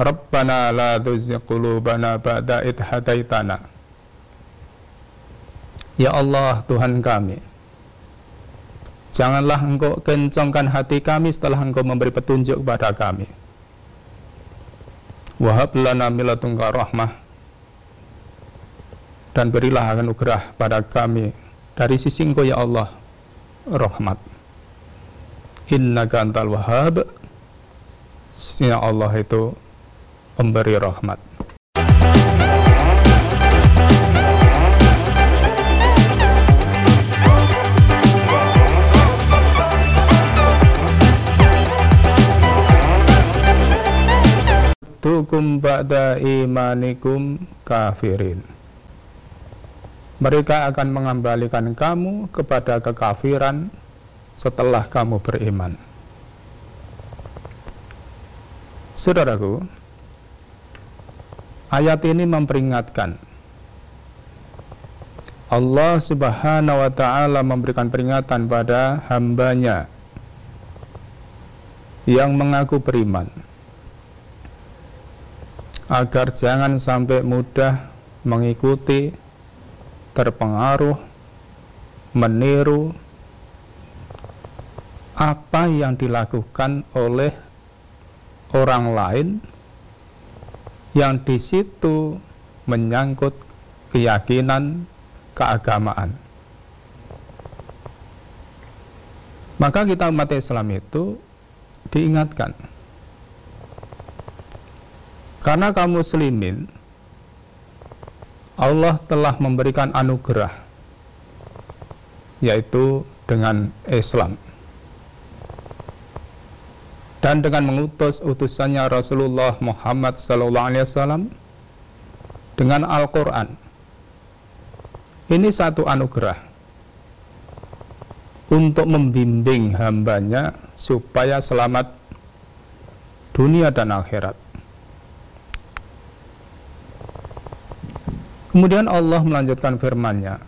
Rabbana la tuzigh qulubana ba'da idh hadaitana. Ya Allah, Tuhan kami, janganlah Engkau kencangkan hati kami setelah Engkau memberi petunjuk kepada kami. Wa hab lana min ladunka rahmah, dan berilah anugerah pada kami dari sisi Engkau ya Allah, rahmat. Innaka antal wahhab, sesungguhnya Allah itu pemberi rahmat. Tukum ba'da imanikum kafirin. Mereka akan mengembalikan kamu kepada kekafiran setelah kamu beriman. Saudaraku, ayat ini memperingatkan. Allah Subhanahu wa ta'ala memberikan peringatan pada hambanya yang mengaku beriman, agar jangan sampai mudah mengikuti, terpengaruh, meniru apa yang dilakukan oleh orang lain yang di situ menyangkut keyakinan keagamaan. Maka kita umat Islam itu diingatkan, karena kaum muslimin Allah telah memberikan anugerah, yaitu dengan Islam, dan dengan mengutus utusannya Rasulullah Muhammad SAW dengan Al-Quran. Ini satu anugerah untuk membimbing hambanya supaya selamat dunia dan akhirat. Kemudian Allah melanjutkan firman-Nya,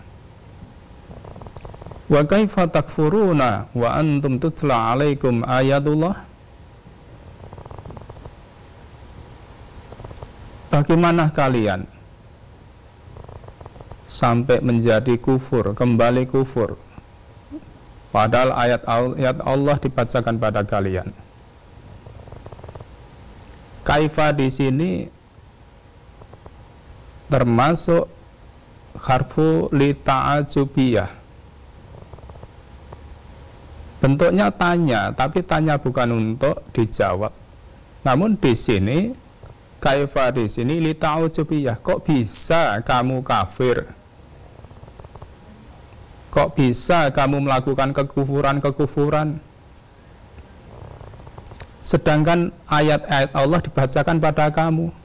wa kaifa takfuruna wa antum tutla alaikum ayatullah. Bagaimana kalian sampai menjadi kufur, kembali kufur, padahal ayat-ayat Allah dibacakan pada kalian. Kaifa di sini termasuk harfu li ta'ajubiyah. Bentuknya tanya, tapi tanya bukan untuk dijawab. Namun di sini kaifa di sini li ta'ujubiyah, kok bisa kamu kafir? Kok bisa kamu melakukan kekufuran-kekufuran? Sedangkan ayat-ayat Allah dibacakan pada kamu.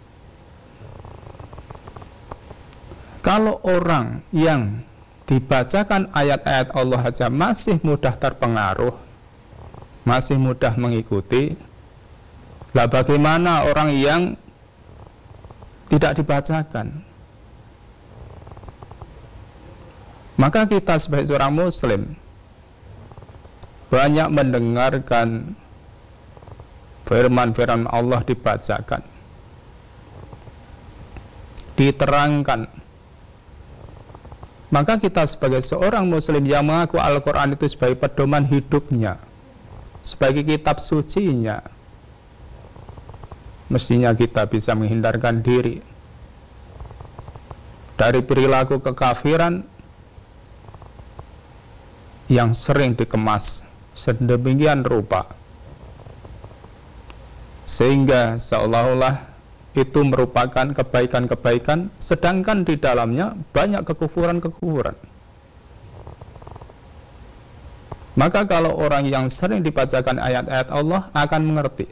Kalau orang yang dibacakan ayat-ayat Allah saja masih mudah terpengaruh, masih mudah mengikuti, lah bagaimana orang yang tidak dibacakan? Maka kita sebagai seorang muslim banyak mendengarkan firman-firman Allah dibacakan, diterangkan. Maka kita sebagai seorang muslim yang mengaku Al-Quran itu sebagai pedoman hidupnya, sebagai kitab sucinya, mestinya kita bisa menghindarkan diri dari perilaku kekafiran yang sering dikemas sedemikian rupa sehingga seolah-olah itu merupakan kebaikan-kebaikan, sedangkan di dalamnya banyak kekufuran-kekufuran. Maka kalau orang yang sering dibacakan ayat-ayat Allah akan mengerti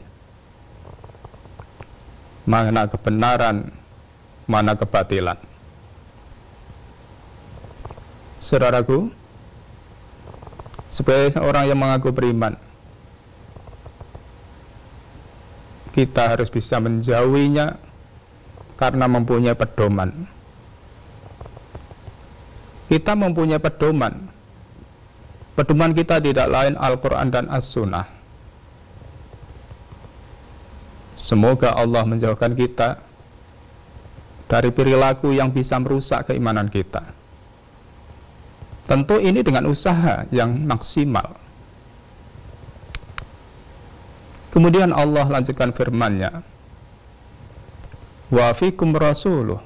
mana kebenaran, mana kebatilan. Saudaraku, sebagai orang yang mengaku beriman, kita harus bisa menjauhinya karena mempunyai pedoman. Kita mempunyai pedoman. Pedoman kita tidak lain Al-Quran dan As-Sunnah. Semoga Allah menjauhkan kita dari perilaku yang bisa merusak keimanan kita. Tentu ini dengan usaha yang maksimal. Kemudian Allah lanjutkan firman-Nya, wa fikum rasuluh,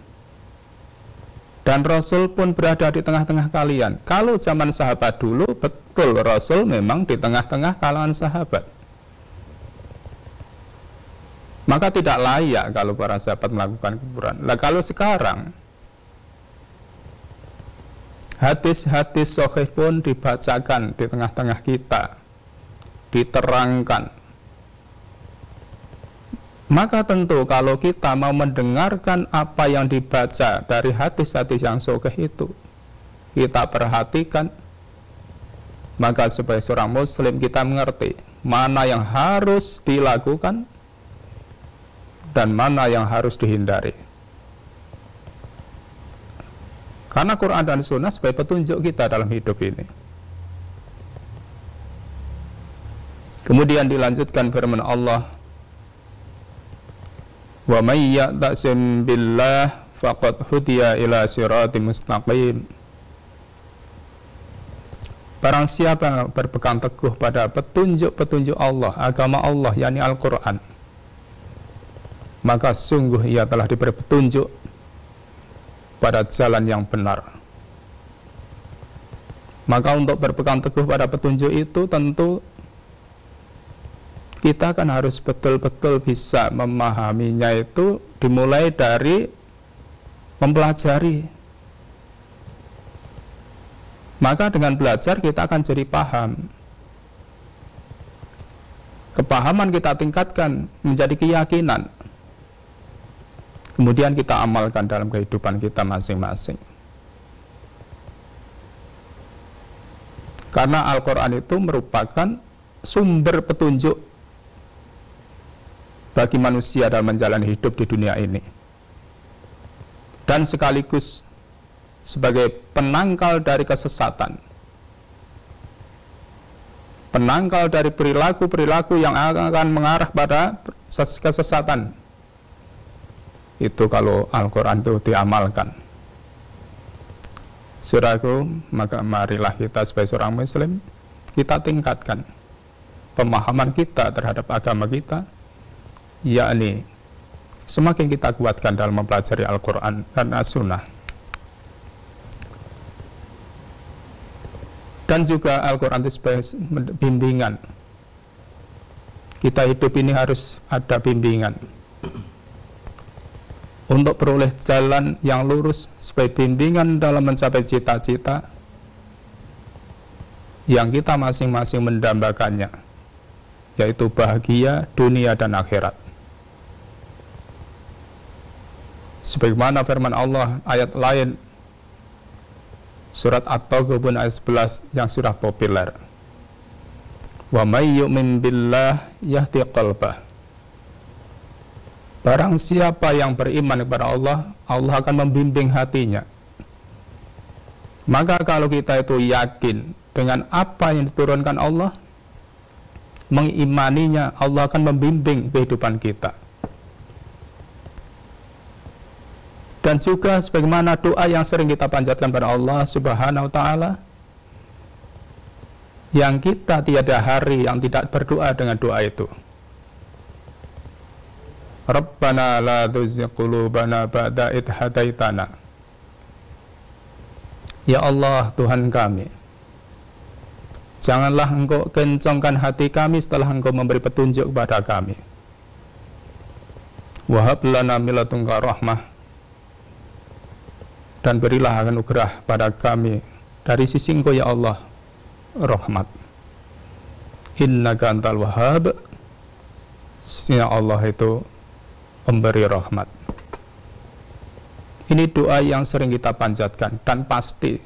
dan Rasul pun berada di tengah-tengah kalian. Kalau zaman sahabat dulu, betul Rasul memang di tengah-tengah kalangan sahabat. Maka tidak layak kalau para sahabat melakukan kekufuran. Nah, kalau sekarang, hadis-hadis sahih pun dibacakan di tengah-tengah kita, diterangkan. Maka tentu kalau kita mau mendengarkan apa yang dibaca dari hadis-hadis yang sahih itu, kita perhatikan, maka sebagai seorang muslim kita mengerti mana yang harus dilakukan dan mana yang harus dihindari. Karena Quran dan Sunnah sebagai petunjuk kita dalam hidup ini. Kemudian dilanjutkan firman Allah, wa may ya'tasim billah faqad hudiya ila siratim mustaqim. Barang siapa berpegang teguh pada petunjuk-petunjuk Allah, agama Allah, yakni Al-Qur'an, maka sungguh ia telah diberi petunjuk pada jalan yang benar. Maka untuk berpegang teguh pada petunjuk itu tentu kita kan harus betul-betul bisa memahaminya itu, dimulai dari mempelajari. Maka dengan belajar kita akan jadi paham. Kepahaman kita tingkatkan menjadi keyakinan. Kemudian kita amalkan dalam kehidupan kita masing-masing. Karena Al-Quran itu merupakan sumber petunjuk bagi manusia dalam menjalani hidup di dunia ini, dan sekaligus sebagai penangkal dari kesesatan, penangkal dari perilaku-perilaku yang akan mengarah pada kesesatan. Itu kalau Al-Quran itu diamalkan. Saudaraku, maka marilah kita sebagai seorang muslim, kita tingkatkan pemahaman kita terhadap agama kita, yakni semakin kita kuatkan dalam mempelajari Al-Quran dan As-Sunnah. Dan juga Al-Quran itu sebagai bimbingan. Kita hidup ini harus ada bimbingan untuk peroleh jalan yang lurus, sebagai bimbingan dalam mencapai cita-cita yang kita masing-masing mendambakannya, yaitu bahagia dunia dan akhirat. Sebagaimana firman Allah ayat lain, surat At-Taghabun ayat 11 yang sudah populer, wa may yu'min billah yahdi qalbah. Barang siapa yang beriman kepada Allah, Allah akan membimbing hatinya. Maka kalau kita itu yakin dengan apa yang diturunkan Allah, mengimaninya, Allah akan membimbing kehidupan kita. Dan juga sebagaimana doa yang sering kita panjatkan pada Allah Subhanahu wa ta'ala, yang kita tiada hari yang tidak berdoa dengan doa itu, Rabbana la tuzigh qulubana ba'da idh hadaitana. Ya Allah Tuhan kami, janganlah Engkau kencangkan hati kami setelah Engkau memberi petunjuk kepada kami. Wa hab lana min ladunka rahmah, dan berilah anugerah pada kami dari sisi Engkau ya Allah rahmat. Innaka antal wahhab, sesungguhnya Allah itu pemberi rahmat. Ini doa yang sering kita panjatkan dan pasti.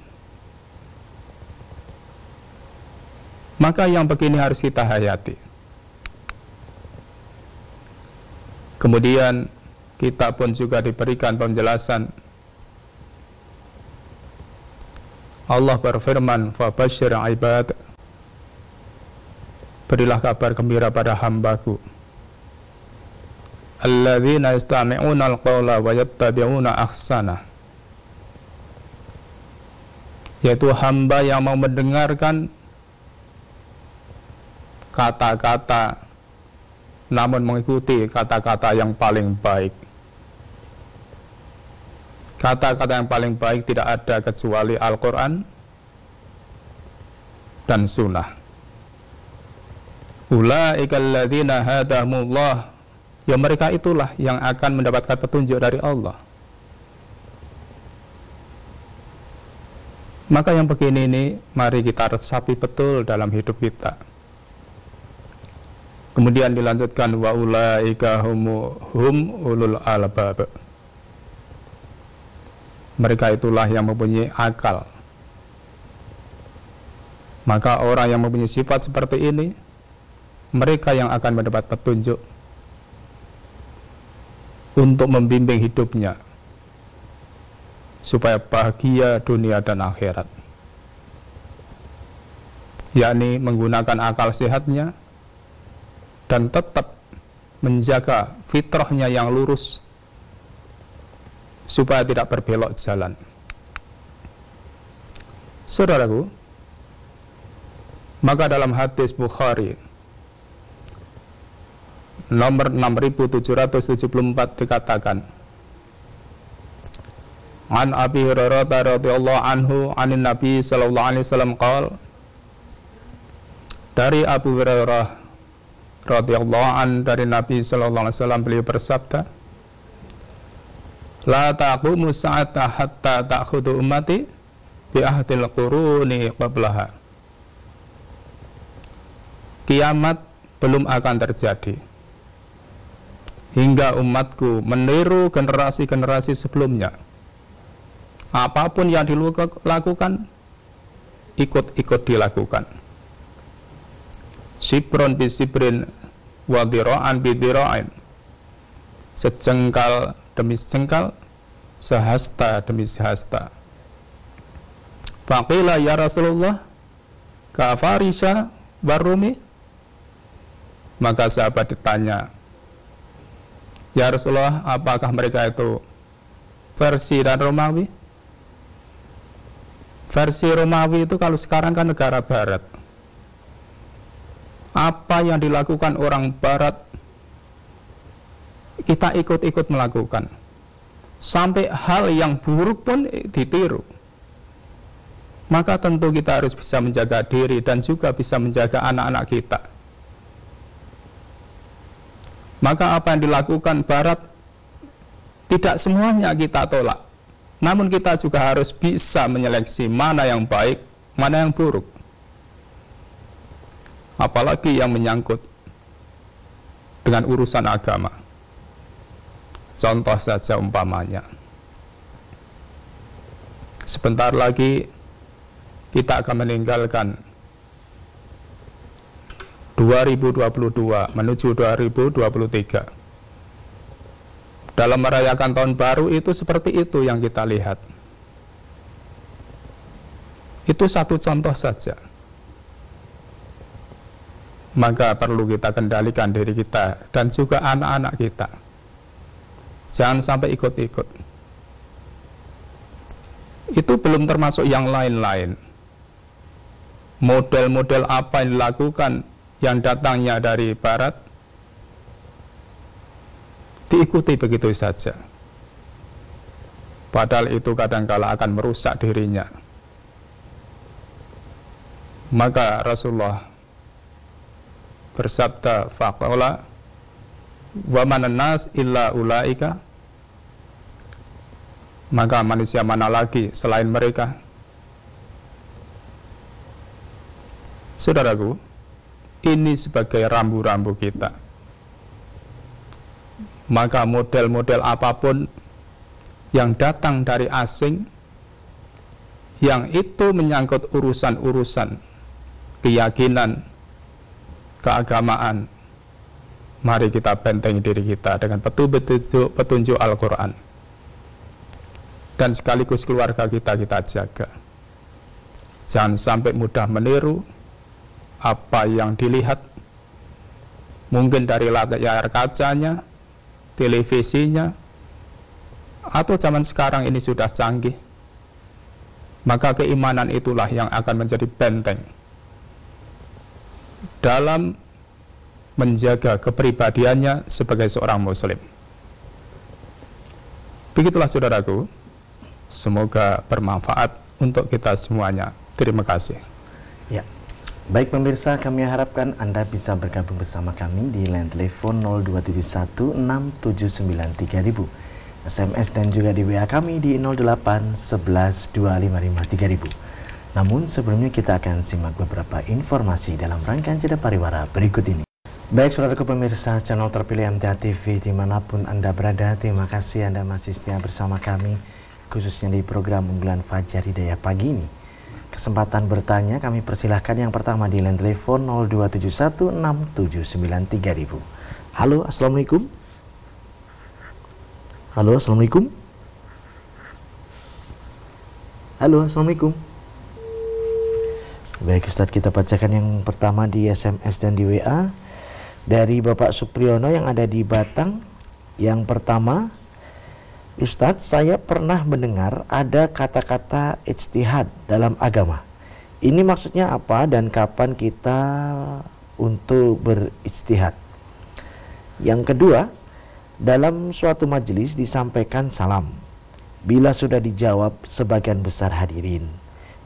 Maka yang begini harus kita hayati. Kemudian kita pun juga diberikan penjelasan. Allah berfirman, "Fabashshir 'ibad," berilah kabar gembira pada hambaku, alladzina yastami'una al-qawla wa yattabi'una ahsana, yaitu hamba yang mau mendengarkan kata-kata namun mengikuti kata-kata yang paling baik. Kata-kata yang paling baik tidak ada kecuali Al-Quran dan Sunnah. Ulaikalladzina hadahumullah, ya mereka itulah yang akan mendapatkan petunjuk dari Allah. Maka yang begini ini mari kita resapi betul dalam hidup kita. Kemudian dilanjutkan wa ulaika hum ulul albab, mereka itulah yang mempunyai akal. Maka orang yang mempunyai sifat seperti ini, mereka yang akan mendapat petunjuk untuk membimbing hidupnya supaya bahagia dunia dan akhirat, yakni menggunakan akal sehatnya dan tetap menjaga fitrahnya yang lurus supaya tidak berbelok jalan. Saudaraku, maka dalam hadis Bukhari nomor 6774 dikatakan, An Abi Hurairah radhiyallahu anhu anin Nabi sallallahu alaihi wasallam qaal, dari Abu Hurairah radhiyallahu an dari Nabi sallallahu alaihi wasallam beliau bersabda, La taqumu sa'ata hatta ta'khudhu ummati bi ahdil quruni qablaha. Kiamat belum akan terjadi hingga umatku meniru generasi-generasi sebelumnya. Apapun yang dilakukan, ikut-ikut dilakukan. Sibron bisibrin wa dhira'an bidhira'in, sejengkal demi sejengkal, sehasta demi sehasta. Faqila ya Rasulullah kafarisha warumi, maka sahabat ditanya, ya Rasulullah, apakah mereka itu Persia dan Romawi? Versi Romawi itu kalau sekarang kan negara barat. Apa yang dilakukan orang barat kita ikut-ikut melakukan, sampai hal yang buruk pun ditiru. Maka tentu kita harus bisa menjaga diri dan juga bisa menjaga anak-anak kita. Maka apa yang dilakukan barat tidak semuanya kita tolak, namun kita juga harus bisa menyeleksi mana yang baik, mana yang buruk. Apalagi yang menyangkut dengan urusan agama. Contoh saja umpamanya, sebentar lagi kita akan meninggalkan 2022 menuju 2023. Dalam merayakan tahun baru itu seperti itu yang kita lihat. Itu satu contoh saja. Maka perlu kita kendalikan diri kita dan juga anak-anak kita. Jangan sampai ikut-ikut. Itu belum termasuk yang lain-lain. Model-model apa yang dilakukan yang datangnya dari barat diikuti begitu saja, padahal itu kadangkala akan merusak dirinya. Maka Rasulullah bersabda, faqala wa manan nas illa ulaika, maka manusia mana lagi selain mereka. Saudaraku, ini sebagai rambu-rambu kita. Maka model-model apapun yang datang dari asing, yang itu menyangkut urusan-urusan keyakinan, keagamaan, mari kita bentengi diri kita dengan petunjuk Al-Quran. Dan sekaligus keluarga kita, kita jaga. Jangan sampai mudah meniru apa yang dilihat, mungkin dari layar kacanya, televisinya, atau zaman sekarang ini sudah canggih, maka keimanan itulah yang akan menjadi benteng dalam menjaga kepribadiannya sebagai seorang muslim. Begitulah saudaraku, semoga bermanfaat untuk kita semuanya. Terima kasih. Ya. Baik pemirsa, kami harapkan Anda bisa bergabung bersama kami di line telepon 02716793000, SMS dan juga di WA kami di 081125553000. Namun sebelumnya kita akan simak beberapa informasi dalam rangkaian jeda pariwara berikut ini. Baik saudaraku pemirsa channel terpilih MTA TV dimanapun Anda berada, terima kasih Anda masih setia bersama kami, khususnya di program unggulan Fajar Hidayah pagi ini. Kesempatan bertanya kami persilahkan yang pertama di line telepon 02716793000. Halo, assalamualaikum. Halo, assalamualaikum. Halo, assalamualaikum. Baik Ustaz, kita bacakan yang pertama di SMS dan di WA dari Bapak Supriyono yang ada di Batang. Yang pertama, Ustadz, saya pernah mendengar ada kata-kata ijtihad dalam agama. Ini maksudnya apa dan kapan kita untuk berijtihad? Yang kedua, dalam suatu majelis disampaikan salam. Bila sudah dijawab sebagian besar hadirin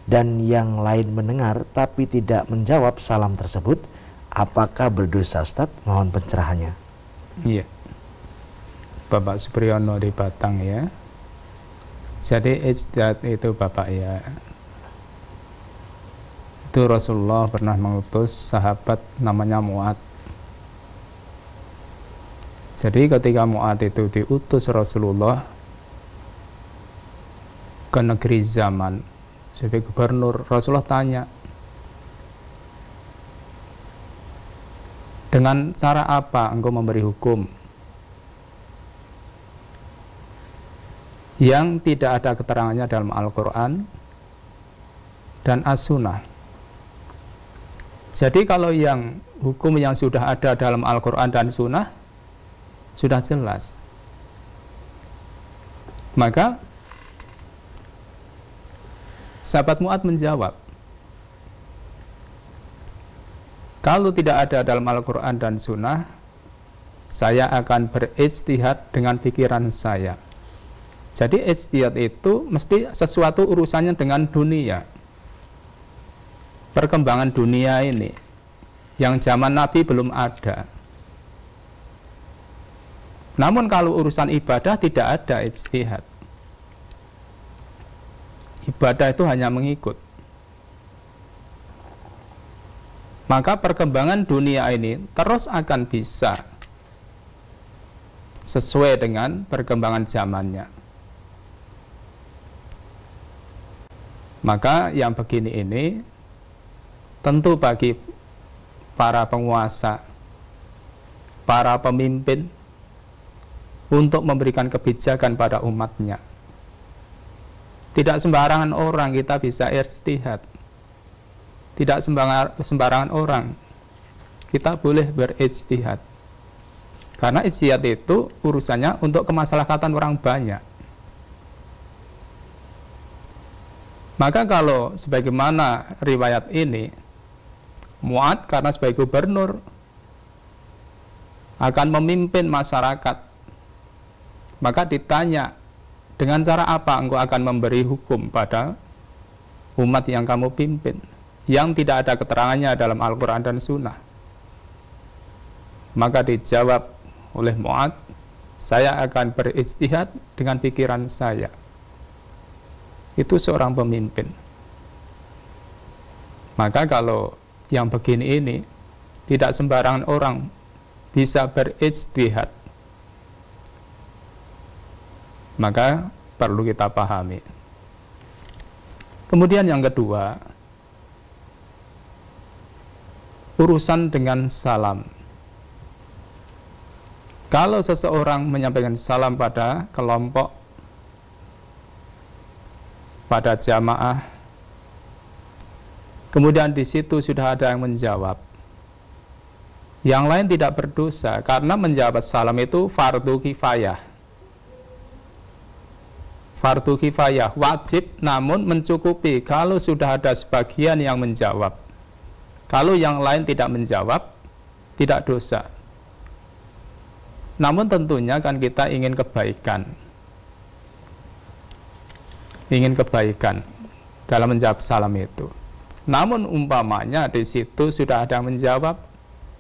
dan yang lain mendengar tapi tidak menjawab salam tersebut, apakah berdosa Ustadz? Mohon pencerahannya. Iya. Bapak Supriyono di Batang ya. Jadi ijtihad itu Bapak ya, itu Rasulullah pernah mengutus sahabat namanya Mu'ad. Jadi ketika Mu'ad itu diutus Rasulullah ke negeri Zaman sebagai gubernur, Rasulullah tanya, dengan cara apa engkau memberi hukum yang tidak ada keterangannya dalam Al-Quran dan As-Sunnah. Jadi kalau yang hukum yang sudah ada dalam Al-Quran dan Sunnah sudah jelas, maka sahabat Mu'ad menjawab, kalau tidak ada dalam Al-Quran dan Sunnah, saya akan berijtihad dengan pikiran saya. Jadi ijtihad itu mesti sesuatu urusannya dengan dunia, perkembangan dunia ini yang zaman Nabi belum ada. Namun kalau urusan ibadah tidak ada ijtihad. Ibadah itu hanya mengikut. Maka perkembangan dunia ini terus akan bisa sesuai dengan perkembangan zamannya. Maka yang begini ini tentu bagi para penguasa, para pemimpin untuk memberikan kebijakan pada umatnya. Tidak sembarangan orang kita bisa ijtihad. Tidak sembarangan orang kita boleh berijtihad. Karena ijtihad itu urusannya untuk kemaslahatan orang banyak. Maka kalau sebagaimana riwayat ini, Mu'ad karena sebagai gubernur akan memimpin masyarakat, maka ditanya, dengan cara apa engkau akan memberi hukum pada umat yang kamu pimpin yang tidak ada keterangannya dalam Al-Quran dan Sunnah? Maka dijawab oleh Mu'ad, saya akan berijtihad dengan pikiran saya. Itu seorang pemimpin. Maka kalau yang begini ini, tidak sembarangan orang bisa berijtihad. Maka perlu kita pahami. Kemudian yang kedua, urusan dengan salam. Kalau seseorang menyampaikan salam pada kelompok, pada jamaah, kemudian di situ sudah ada yang menjawab, Yang lain tidak berdosa, karena menjawab salam itu fardu kifayah. Fardu kifayah, wajib namun mencukupi kalau sudah ada sebagian yang menjawab. Kalau yang lain tidak menjawab, tidak dosa. Namun tentunya kan kita ingin kebaikan. Ingin kebaikan dalam menjawab salam itu. Namun umpamanya di situ sudah ada yang menjawab,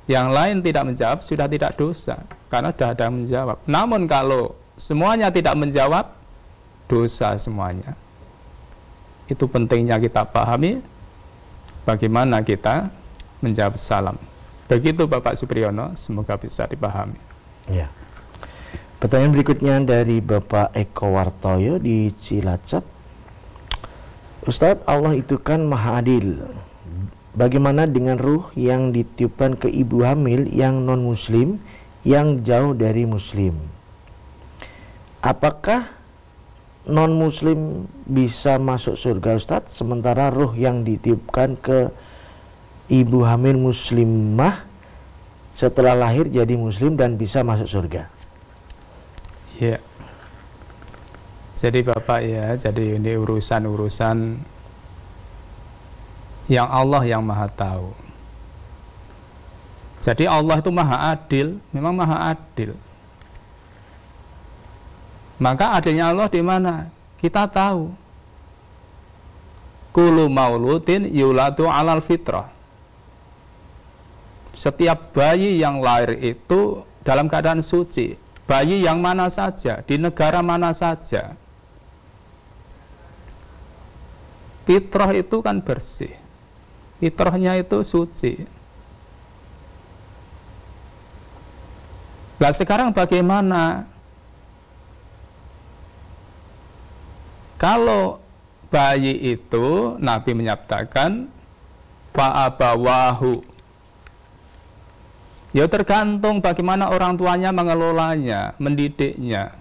yang lain tidak menjawab, sudah tidak dosa, karena sudah ada yang menjawab. Namun kalau semuanya tidak menjawab, dosa semuanya. Itu pentingnya kita pahami bagaimana kita menjawab salam. Begitu Bapak Supriyono, semoga bisa dipahami. Ya. Pertanyaan berikutnya dari Bapak Eko Wartoyo di Cilacap. Ustadz, Allah itu kan maha adil. Bagaimana dengan ruh yang ditiupkan ke ibu hamil yang non-muslim, yang jauh dari muslim? Apakah non-muslim bisa masuk surga, Ustadz? Sementara ruh yang ditiupkan ke ibu hamil muslimah setelah lahir jadi muslim dan bisa masuk surga. Ya. Jadi Bapak ya, jadi ini urusan-urusan yang Allah yang maha tahu. Jadi Allah itu maha adil, memang maha adil. Maka adilnya Allah di mana? Kita tahu. Kullu mauludin yuladu 'alal fitrah. Setiap bayi yang lahir itu dalam keadaan suci. Bayi yang mana saja, di negara mana saja. Fitrah itu kan bersih. Fitrahnya itu suci. Nah sekarang bagaimana? Kalau bayi itu, Nabi menyatakan fa'abawahu. Ya tergantung bagaimana orang tuanya mengelolanya, mendidiknya.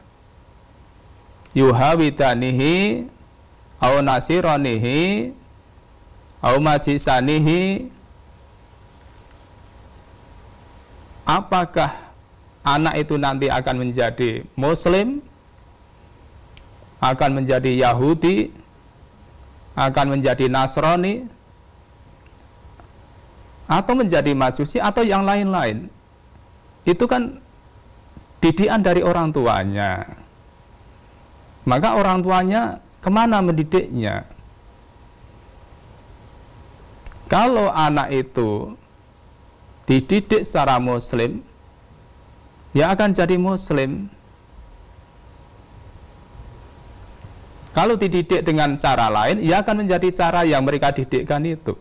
Yuhawidanihi au nasironihi au majisanihi. Apakah anak itu nanti akan menjadi muslim, akan menjadi Yahudi, akan menjadi Nasrani, atau menjadi majusi, atau yang lain-lain? Itu kan didikan dari orang tuanya. Maka orang tuanya kemana mendidiknya? Kalau anak itu dididik secara muslim, ya akan jadi muslim. Kalau dididik dengan cara lain, ya akan menjadi cara yang mereka didikkan itu.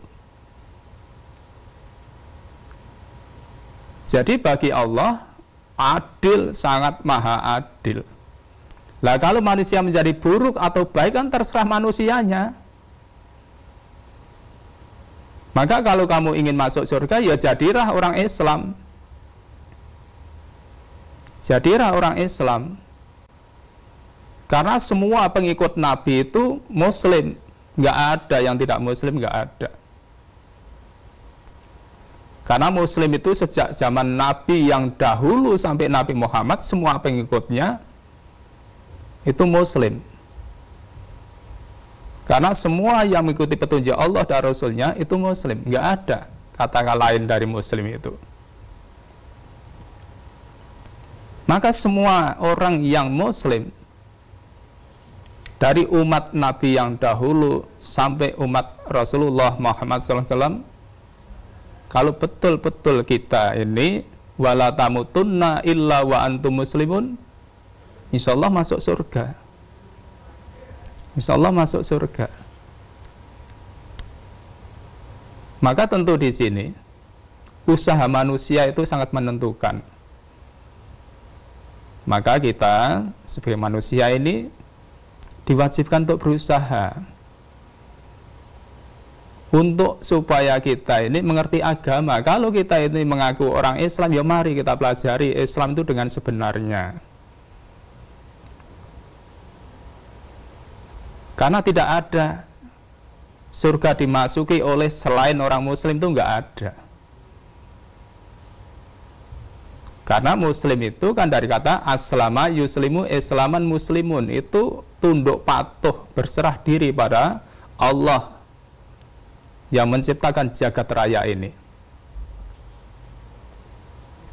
Jadi bagi Allah adil, sangat maha adil. Lah kalau manusia menjadi buruk atau baik kan terserah manusianya. Maka kalau kamu ingin masuk surga, ya jadilah orang Islam. Jadilah orang Islam. Karena semua pengikut Nabi itu Muslim, nggak ada yang tidak Muslim, nggak ada. Karena Muslim itu sejak zaman Nabi yang dahulu sampai Nabi Muhammad, semua pengikutnya itu Muslim. Karena semua yang mengikuti petunjuk Allah dan Rasulnya itu Muslim. Nggak ada kata lain dari Muslim itu. Maka semua orang yang Muslim, dari umat Nabi yang dahulu sampai umat Rasulullah Muhammad SAW, kalau betul-betul kita ini wala tamutunna illa wa antum muslimun, insyaallah masuk surga. Insyaallah masuk surga. Maka tentu di sini usaha manusia itu sangat menentukan. Maka kita sebagai manusia ini diwajibkan untuk berusaha. Untuk supaya kita ini mengerti agama. Kalau kita ini mengaku orang Islam, ya mari kita pelajari Islam itu dengan sebenarnya. Karena tidak ada surga dimasuki oleh selain orang Muslim, itu nggak ada. Karena muslim itu kan dari kata aslama yuslimu islaman muslimun, itu tunduk patuh berserah diri pada Allah yang menciptakan jagat raya ini.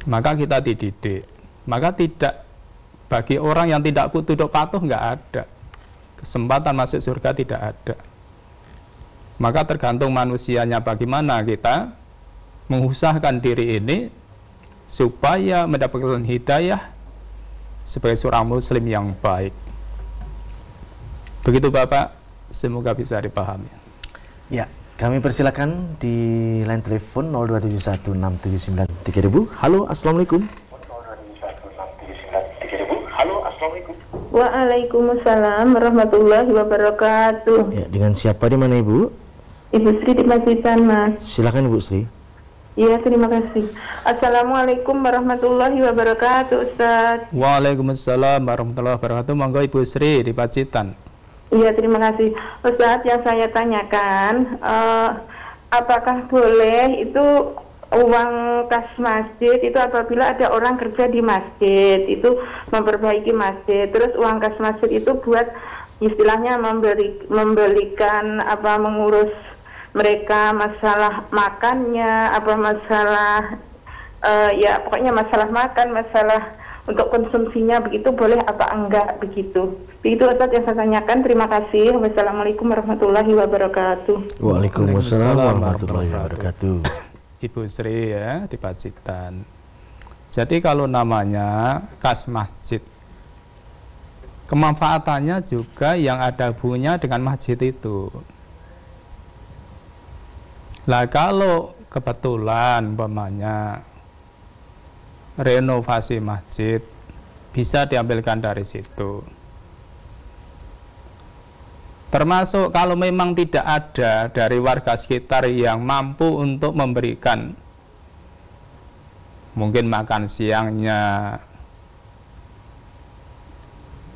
Maka kita dididik, maka tidak bagi orang yang tidak tunduk patuh nggak ada kesempatan masuk surga, tidak ada. Maka tergantung manusianya bagaimana kita mengusahakan diri ini supaya mendapatkan hidayah sebagai seorang muslim yang baik. Begitu Bapak, semoga bisa dipahami. Ya, kami persilakan di line telepon 02716793000. Halo, assalamualaikum. 02716793000. Halo, assalamualaikum. Waalaikumsalam warahmatullahi wabarakatuh. Ya, dengan siapa di mana Ibu? Ibu Sri di Pacitan, Mas. Silakan Ibu Sri. Iya, terima kasih. Assalamualaikum warahmatullahi wabarakatuh, Ustaz. Waalaikumsalam warahmatullahi wabarakatuh. Monggo Ibu Sri di Pacitan. Iya, terima kasih. Ustaz, yang saya tanyakan, apakah boleh itu uang kas masjid itu apabila ada orang kerja di masjid itu memperbaiki masjid, terus uang kas masjid itu buat istilahnya membelikan apa, mengurus mereka masalah makannya, apa masalah ya pokoknya masalah makan, masalah untuk konsumsinya, begitu boleh apa enggak begitu? Begitu Ustaz yang saya tanyakan, terima kasih. Wassalamualaikum warahmatullahi wabarakatuh. Waalaikumsalam warahmatullahi wabarakatuh. Ibu Sri ya di Pacitan. Jadi kalau namanya kas masjid, kemanfaatannya juga yang ada hubungannya dengan masjid itu. Lah kalau kebetulan umpamanya renovasi masjid, bisa diambilkan dari situ. Termasuk kalau memang tidak ada dari warga sekitar yang mampu untuk memberikan, mungkin makan siangnya,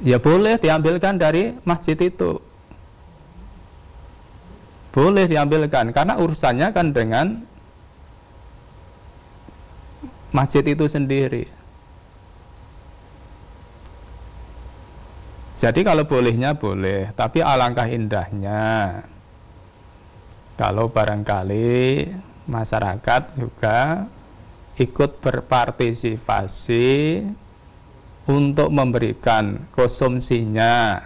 ya boleh diambilkan dari masjid itu. Boleh diambilkan, karena urusannya kan dengan masjid itu sendiri. Jadi kalau bolehnya boleh, tapi alangkah indahnya kalau barangkali masyarakat juga ikut berpartisipasi untuk memberikan konsumsinya.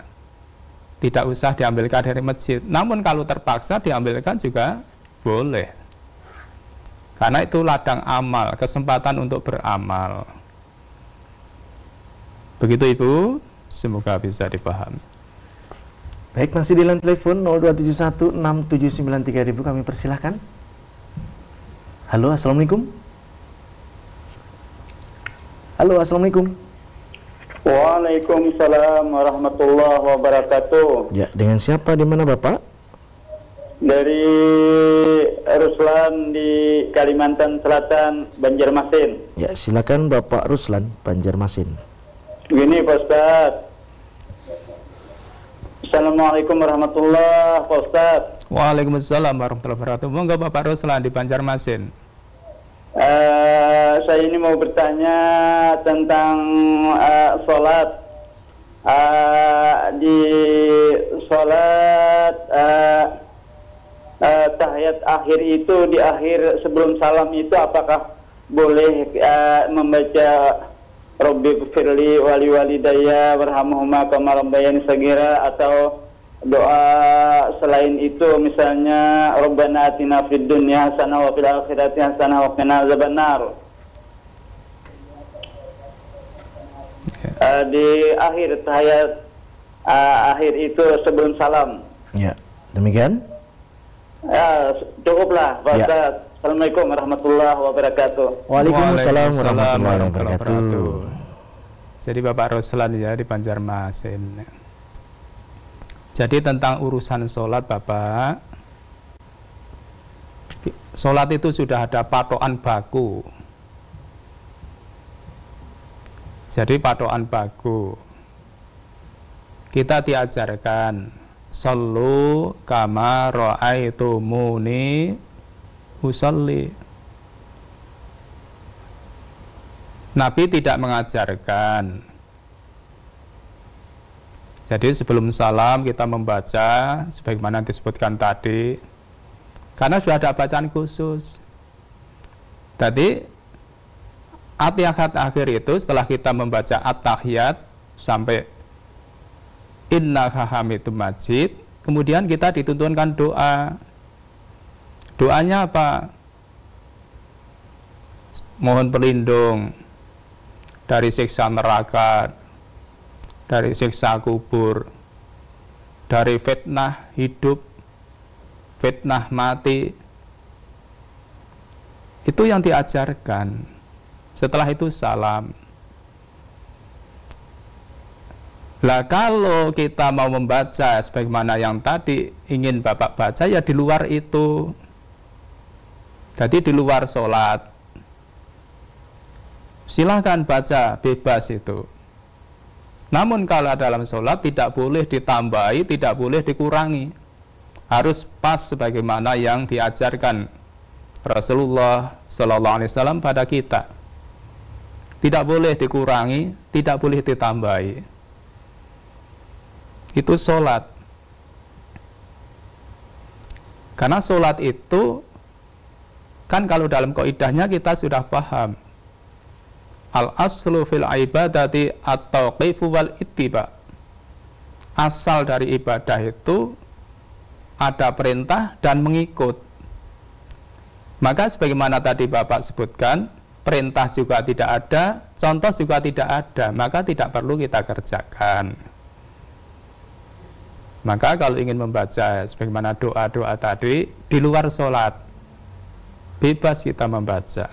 Tidak usah diambilkan dari masjid. Namun kalau terpaksa diambilkan juga boleh. Karena itu ladang amal, kesempatan untuk beramal. Begitu Ibu, semoga bisa dipahami. Baik, masih di line telepon 02716793000, kami persilahkan. Halo, assalamualaikum. Halo, assalamualaikum. Waalaikumsalam warahmatullahi wabarakatuh. Ya, dengan siapa di mana Bapak? Dari Ruslan di Kalimantan Selatan, Banjarmasin. Ya, silakan Bapak Ruslan, Banjarmasin. Gini Pak Ustaz. Assalamualaikum warahmatullahi wabarakatuh. Waalaikumsalam warahmatullahi wabarakatuh. Monggo Bapak Ruslan di Banjarmasin. Saya ini mau bertanya tentang sholat. Di sholat tahiyat akhir itu, di akhir sebelum salam itu, apakah boleh membaca Rabbighfirli waliwalidayya warhamhuma kama rabbayani shaghira, atau doa selain itu, misalnya Rabbana atina fid dunya hasanah wa fil akhirati hasanah wa qina azabannar. Di akhir tahiyat akhir itu sebelum salam. Ya, demikian. Cukuplah Pak Ustaz. Ya. Assalamualaikum warahmatullahi wabarakatuh. Waalaikumsalam warahmatullahi wabarakatuh. Jadi Bapak Ruslan ya di Banjarmasin. Jadi tentang urusan sholat Bapak, sholat itu sudah ada patokan baku. Jadi patokan baku kita diajarkan shollu kama ra'aitumuni usolli. Nabi tidak mengajarkan. Jadi sebelum salam kita membaca sebagaimana disebutkan tadi, karena sudah ada bacaan khusus. Tadi at-tahiyat akhir itu setelah kita membaca at-tahiyat sampai innaka hamidum majid, kemudian kita dituntunkan doa. Doanya apa? Mohon perlindung dari siksa neraka, dari siksa kubur, dari fitnah hidup, fitnah mati. Itu yang diajarkan. Setelah itu salam. Lah kalau kita mau membaca sebagaimana yang tadi ingin Bapak baca, ya di luar itu. Jadi di luar sholat, silahkan baca bebas itu. Namun kalau dalam sholat tidak boleh ditambahi, tidak boleh dikurangi. Harus pas sebagaimana yang diajarkan Rasulullah Sallallahu Alaihi Wasallam pada kita. Tidak boleh dikurangi, tidak boleh ditambahi. Itu sholat. Karena sholat itu, kan kalau dalam kaidahnya kita sudah paham. Al-aslu fil ibadati at-tauqifu wal ittiba. Asal dari ibadah itu ada perintah dan mengikut. Maka sebagaimana tadi Bapak sebutkan, perintah juga tidak ada, contoh juga tidak ada, maka tidak perlu kita kerjakan. Maka kalau ingin membaca sebagaimana doa-doa tadi di luar sholat, bebas kita membaca.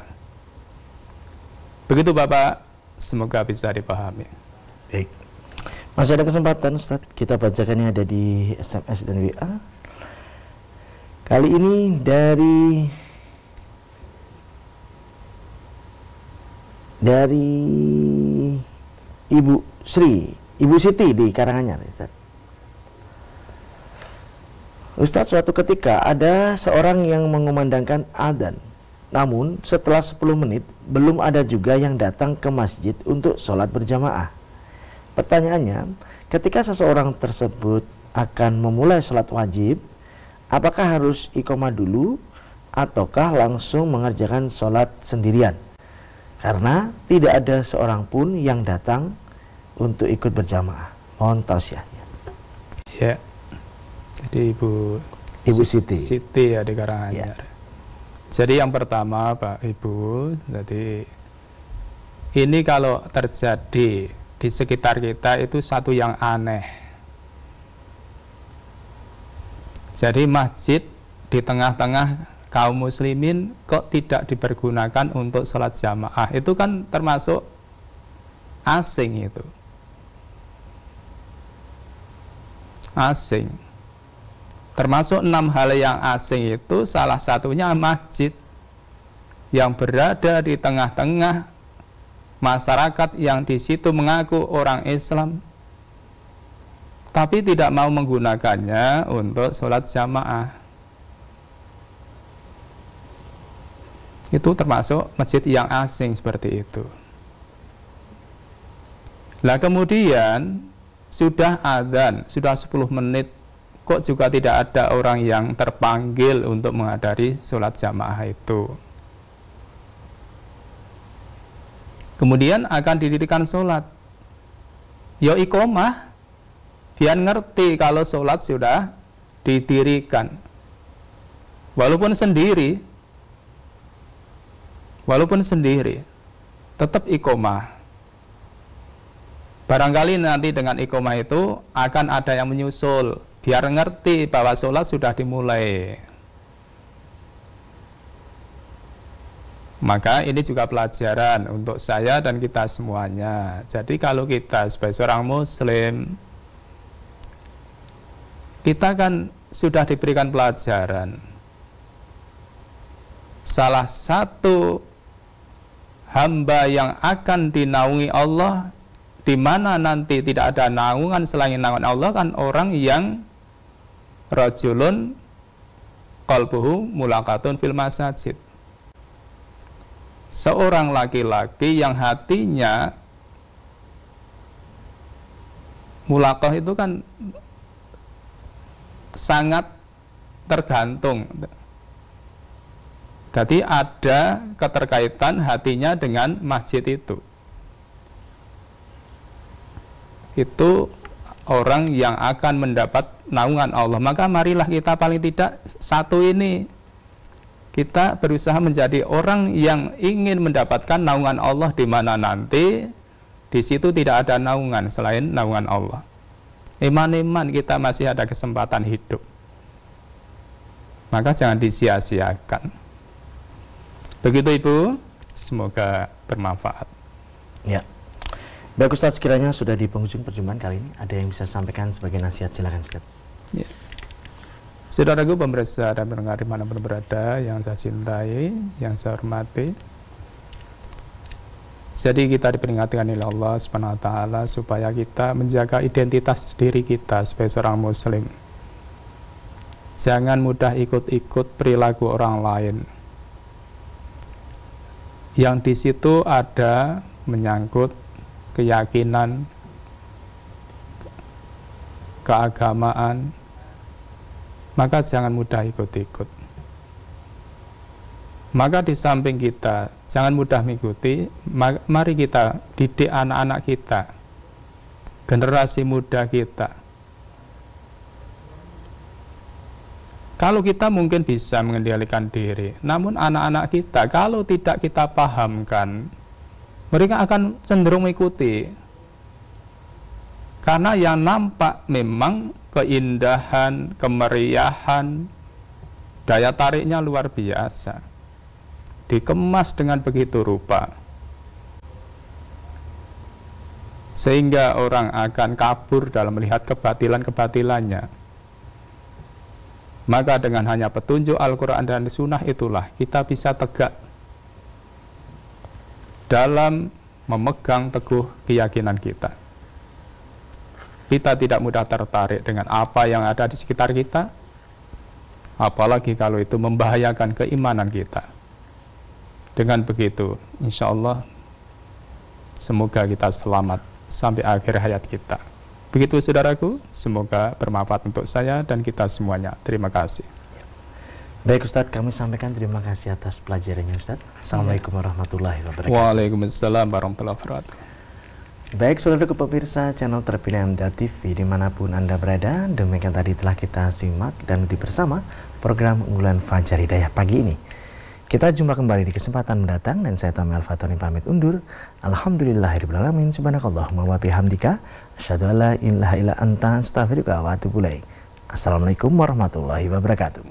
Begitu Bapak, semoga bisa dipahami. Baik. Masih ada kesempatan Ustaz, kita bacakan yang ada di SMS dan WA. Kali ini dari Ibu Sri, Ibu Siti di Karanganyar, Ustaz. Ustaz, suatu ketika ada seorang yang mengumandangkan adzan. Namun setelah 10 menit belum ada juga yang datang ke masjid untuk sholat berjamaah. Pertanyaannya, ketika seseorang tersebut akan memulai sholat wajib, apakah harus iqamah dulu ataukah langsung mengerjakan sholat sendirian? Karena tidak ada seorang pun yang datang untuk ikut berjamaah. Mohon tausiahnya. Ya, jadi Ibu Siti ya di Karanganyar. Ya. Jadi yang pertama Pak Ibu, jadi ini kalau terjadi di sekitar kita itu satu yang aneh. Jadi masjid di tengah-tengah kaum muslimin kok tidak dipergunakan untuk sholat jamaah, itu kan termasuk asing itu. Asing. Termasuk 6 hal yang asing itu salah satunya masjid yang berada di tengah-tengah masyarakat yang di situ mengaku orang Islam tapi tidak mau menggunakannya untuk sholat jamaah. Itu termasuk masjid yang asing seperti itu. Nah kemudian sudah adzan, sudah 10 menit kok juga tidak ada orang yang terpanggil untuk menghadiri sholat jamaah itu. Kemudian akan didirikan sholat. Yo iqamah, biar ngerti kalau sholat sudah didirikan. Walaupun sendiri, tetap iqamah. Barangkali nanti dengan iqamah itu akan ada yang menyusul. Biar ngerti bahwa sholat sudah dimulai. Maka ini juga pelajaran untuk saya dan kita semuanya. Jadi kalau kita sebagai seorang muslim, kita kan sudah diberikan pelajaran. Salah satu hamba yang akan dinaungi Allah, di mana nanti tidak ada naungan selain naungan Allah, kan orang yang rajulun qalbuhu mulaqatun fil masajid. seorang laki-laki yang hatinya mulaqah itu kan sangat tergantung. Jadi ada keterkaitan hatinya dengan masjid itu. Itu orang yang akan mendapat naungan Allah. Maka marilah kita paling tidak satu ini, kita berusaha menjadi orang yang ingin mendapatkan naungan Allah di mana nanti di situ tidak ada naungan selain naungan Allah. Iman-iman kita masih ada kesempatan hidup, maka jangan disia-siakan. Begitu Ibu, semoga bermanfaat. Ya, baik Ustaz, sekiranya sudah di penghujung perjumpaan kali ini, ada yang bisa sampaikan sebagai nasihat, silakan Ustaz. Ya. Saudaraku pemirsa dan pendengar dimanapun berada, yang saya cintai, yang saya hormati. Jadi kita diperingatkan oleh Allah Subhanahu wa taala supaya kita menjaga identitas diri kita sebagai seorang muslim. Jangan mudah ikut-ikut perilaku orang lain. Yang di situ ada menyangkut keyakinan, keagamaan. Maka jangan mudah ikut-ikut. Maka di samping kita jangan mudah mengikuti, mari kita didik anak-anak kita, generasi muda kita. Kalau kita mungkin bisa mengendalikan diri, namun anak-anak kita kalau tidak kita pahamkan, mereka akan cenderung mengikuti. Karena yang nampak memang keindahan, kemeriahan, daya tariknya luar biasa, dikemas dengan begitu rupa sehingga orang akan kabur dalam melihat kebatilan-kebatilannya. Maka dengan hanya petunjuk Al-Quran dan Sunnah itulah kita bisa tegak dalam memegang teguh keyakinan kita. Kita tidak mudah tertarik dengan apa yang ada di sekitar kita, apalagi kalau itu membahayakan keimanan kita. Dengan begitu, insya Allah, semoga kita selamat sampai akhir hayat kita. Begitu saudaraku, semoga bermanfaat untuk saya dan kita semuanya. Terima kasih. Baik Ustadz, kami sampaikan terima kasih atas pelajarannya Ustadz. Assalamualaikum warahmatullahi wabarakatuh. Waalaikumsalam warahmatullahi wabarakatuh. Baik saudaraku pemirsa channel terpilih MTA TV dimanapun Anda berada, demikian tadi telah kita simak dan ikuti bersama program Unggulan Fajar Hidayah pagi ini. Kita jumpa kembali di kesempatan mendatang dan saya Tamiel Fatoni pamit undur. Alhamdulillahirabbil alamin, subhanakallahumma wa bihamdika asyhadu alla ilaha illa anta astaghfiruka wa atubu ilaik. Assalamualaikum warahmatullahi wabarakatuh.